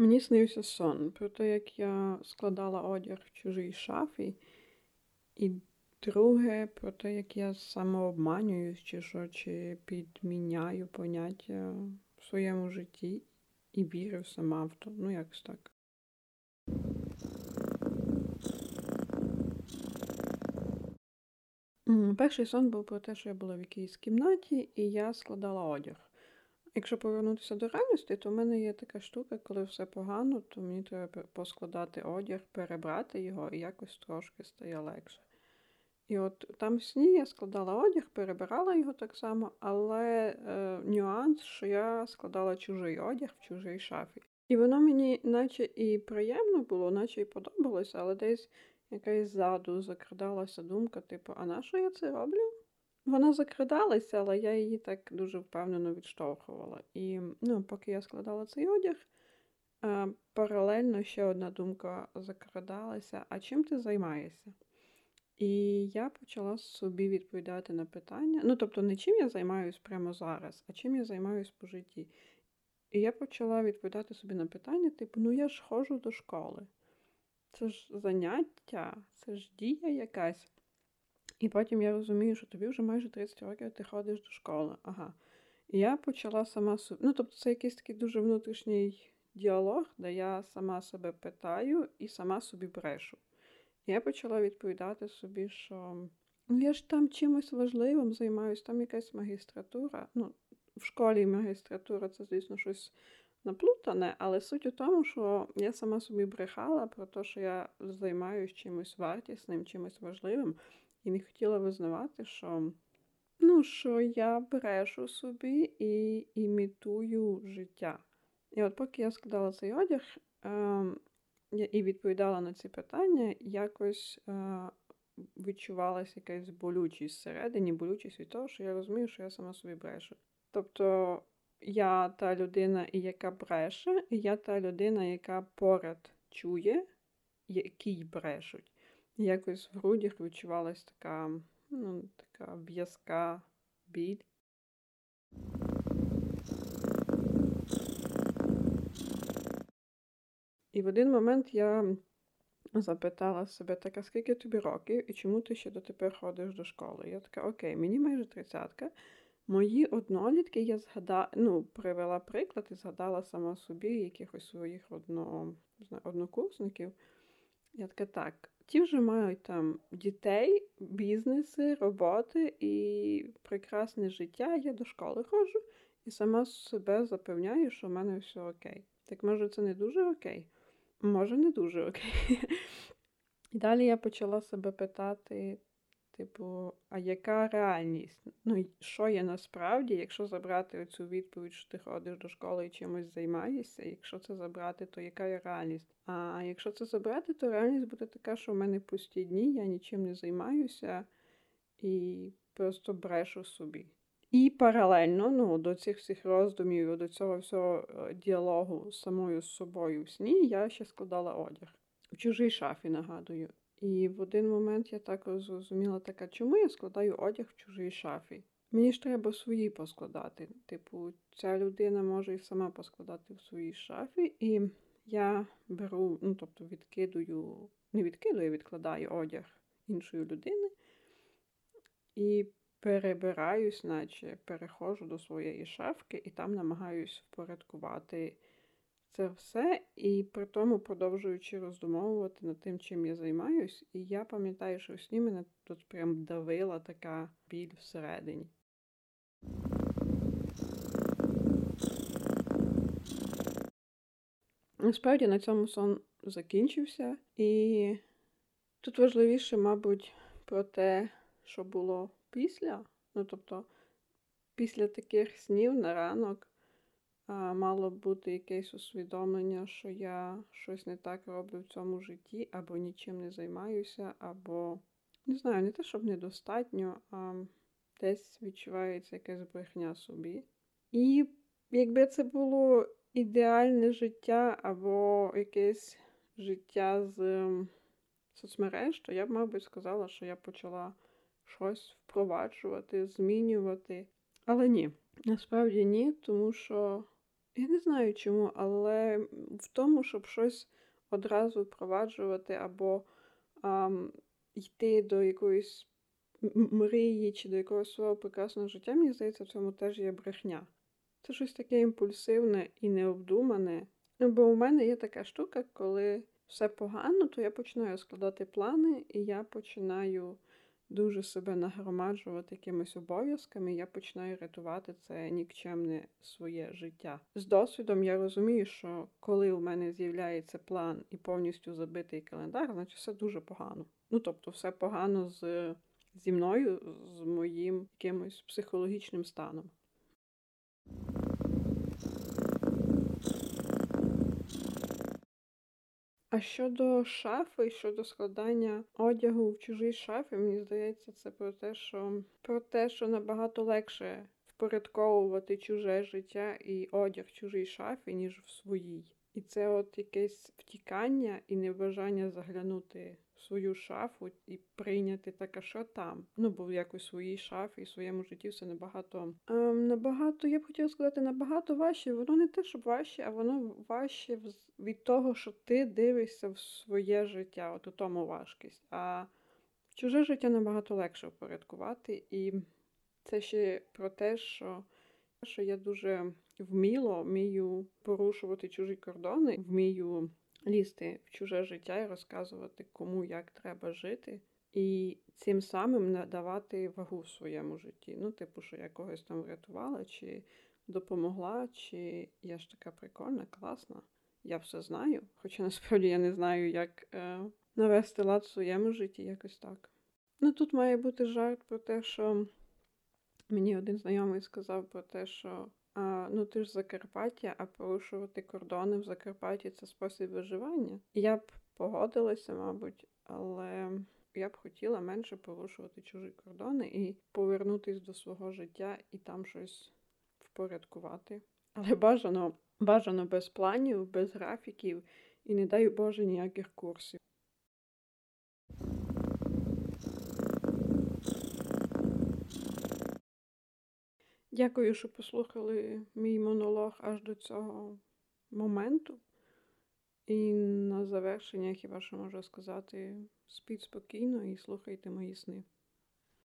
Мені снився сон про те, як я складала одяг в чужій шафі, і друге про те, як я самообманююсь чи підміняю поняття в своєму житті і вірю сама в то. Ну, якось так. Перший сон був про те, що я була в якійсь кімнаті, і я складала одяг. Якщо повернутися до реальності, то в мене є така штука, коли все погано, то мені треба поскладати одяг, перебрати його, і якось трошки стає легше. І от там в сні я складала одяг, перебирала його так само, але нюанс, що я складала чужий одяг в чужій шафі. І воно мені наче і приємно було, наче і подобалося, але десь якась ззаду закрадалася думка, типу, а на що я це роблю? Вона закрадалася, але я її так дуже впевнено відштовхувала. І поки я складала цей одяг, паралельно ще одна думка закрадалася, а чим ти займаєшся? І я почала собі відповідати на питання, тобто не чим я займаюсь прямо зараз, а чим я займаюсь по житті. І я почала відповідати собі на питання, типу, я ж ходжу до школи. Це ж заняття, це ж дія якась. І потім я розумію, що тобі вже майже 30 років, ти ходиш до школи. Ага. І я почала сама собі... тобто це якийсь такий дуже внутрішній діалог, де я сама себе питаю і сама собі брешу. І я почала відповідати собі, що я ж там чимось важливим займаюсь, там якась магістратура. В школі магістратура – це, звісно, щось наплутане, але суть у тому, що я сама собі брехала про те, що я займаюсь чимось вартісним, чимось важливим. І не хотіла визнавати, що, що я брешу собі і імітую життя. І от поки я складала цей одяг і відповідала на ці питання, якось відчувалася якась болючість всередині, болючість від того, що я розумію, що я сама собі брешу. Тобто я та людина, яка бреше, і я та людина, яка поряд чує, якій брешуть. Якось в грудях відчувалась така, така в'язка біль. І в один момент я запитала себе, так, а скільки тобі років і чому ти ще дотепер ходиш до школи? Я така, окей, мені майже 30-ка. Мої однолітки я згадала, привела приклад і згадала сама собі якихось своїх однокурсників. Я така, так, ті вже мають там дітей, бізнеси, роботи і прекрасне життя. Я до школи ходжу і сама себе запевняю, що в мене все окей. Так може це не дуже окей? Може не дуже окей. І далі я почала себе питати, а яка реальність? Що є насправді, якщо забрати оцю відповідь, що ти ходиш до школи і чимось займаєшся, якщо це забрати, то яка є реальність? А якщо це забрати, то реальність буде така, що в мене пусті дні, я нічим не займаюся і просто брешу собі. І паралельно, до цих всіх роздумів, до цього всього діалогу з самою собою в сні, я ще складала одяг. В чужій шафі, нагадую. І в один момент я також зрозуміла, чому я складаю одяг в чужій шафі? Мені ж треба свої поскладати. Ця людина може і сама поскладати в своїй шафі, і я беру, відкладаю одяг іншої людини і перебираюсь, наче переходжу до своєї шафки і там намагаюсь впорядкувати це все, і при тому продовжуючи роздумовувати над тим, чим я займаюсь, і я пам'ятаю, що в сні мене тут прям давила така біль всередині. Насправді на цьому сон закінчився, і тут важливіше, мабуть, про те, що було після. Після таких снів на ранок мало бути якесь усвідомлення, що я щось не так роблю в цьому житті, або нічим не займаюся, або, не те, щоб недостатньо, а десь відчувається якась брехня собі. І якби це було ідеальне життя, або якесь життя з соцмереж, то я б, мабуть, сказала, що я почала щось впроваджувати, змінювати. Але ні, насправді ні, тому що Я не знаю чому, але в тому, щоб щось одразу впроваджувати або йти до якоїсь мрії чи до якогось свого прекрасного життя, мені здається, в цьому теж є брехня. Це щось таке імпульсивне і необдумане. Бо у мене є така штука, коли все погано, то я починаю складати плани, і я починаю дуже себе нагромаджувати якимись обов'язками, я починаю рятувати це нікчемне своє життя. З досвідом я розумію, що коли у мене з'являється план і повністю забитий календар, значить все дуже погано. Тобто все погано зі мною, з моїм якимось психологічним станом. А щодо шафи, щодо складання одягу в чужій шафі, мені здається, це про те, що набагато легше впорядковувати чуже життя і одяг в чужій шафі, ніж в своїй. І це от якесь втікання і небажання заглянути в свою шафу і прийняти так, а що там? Бо якось в своїй шафі і в своєму житті все набагато, я б хотіла сказати, набагато важче. Воно не те, щоб важче, а воно важче від того, що ти дивишся в своє життя, от у тому важкість. А чуже життя набагато легше впорядкувати, і це ще про те, що я дуже вміло вмію порушувати чужі кордони, вмію лізти в чуже життя і розказувати, кому як треба жити, і цим самим надавати вагу своєму житті. Що я когось там врятувала, чи допомогла, чи я ж така прикольна, класна, я все знаю, хоча насправді я не знаю, як навести лад в своєму житті, якось так. Тут має бути жарт про те, що мені один знайомий сказав про те, що ти ж Закарпаття, а порушувати кордони в Закарпатті – це спосіб виживання. Я б погодилася, мабуть, але я б хотіла менше порушувати чужі кордони і повернутися до свого життя і там щось впорядкувати. Але бажано без планів, без графіків і, не дай Боже, ніяких курсів. Дякую, що послухали мій монолог аж до цього моменту. І на завершення, хіба що можу сказати, спіть спокійно і слухайте мої сни.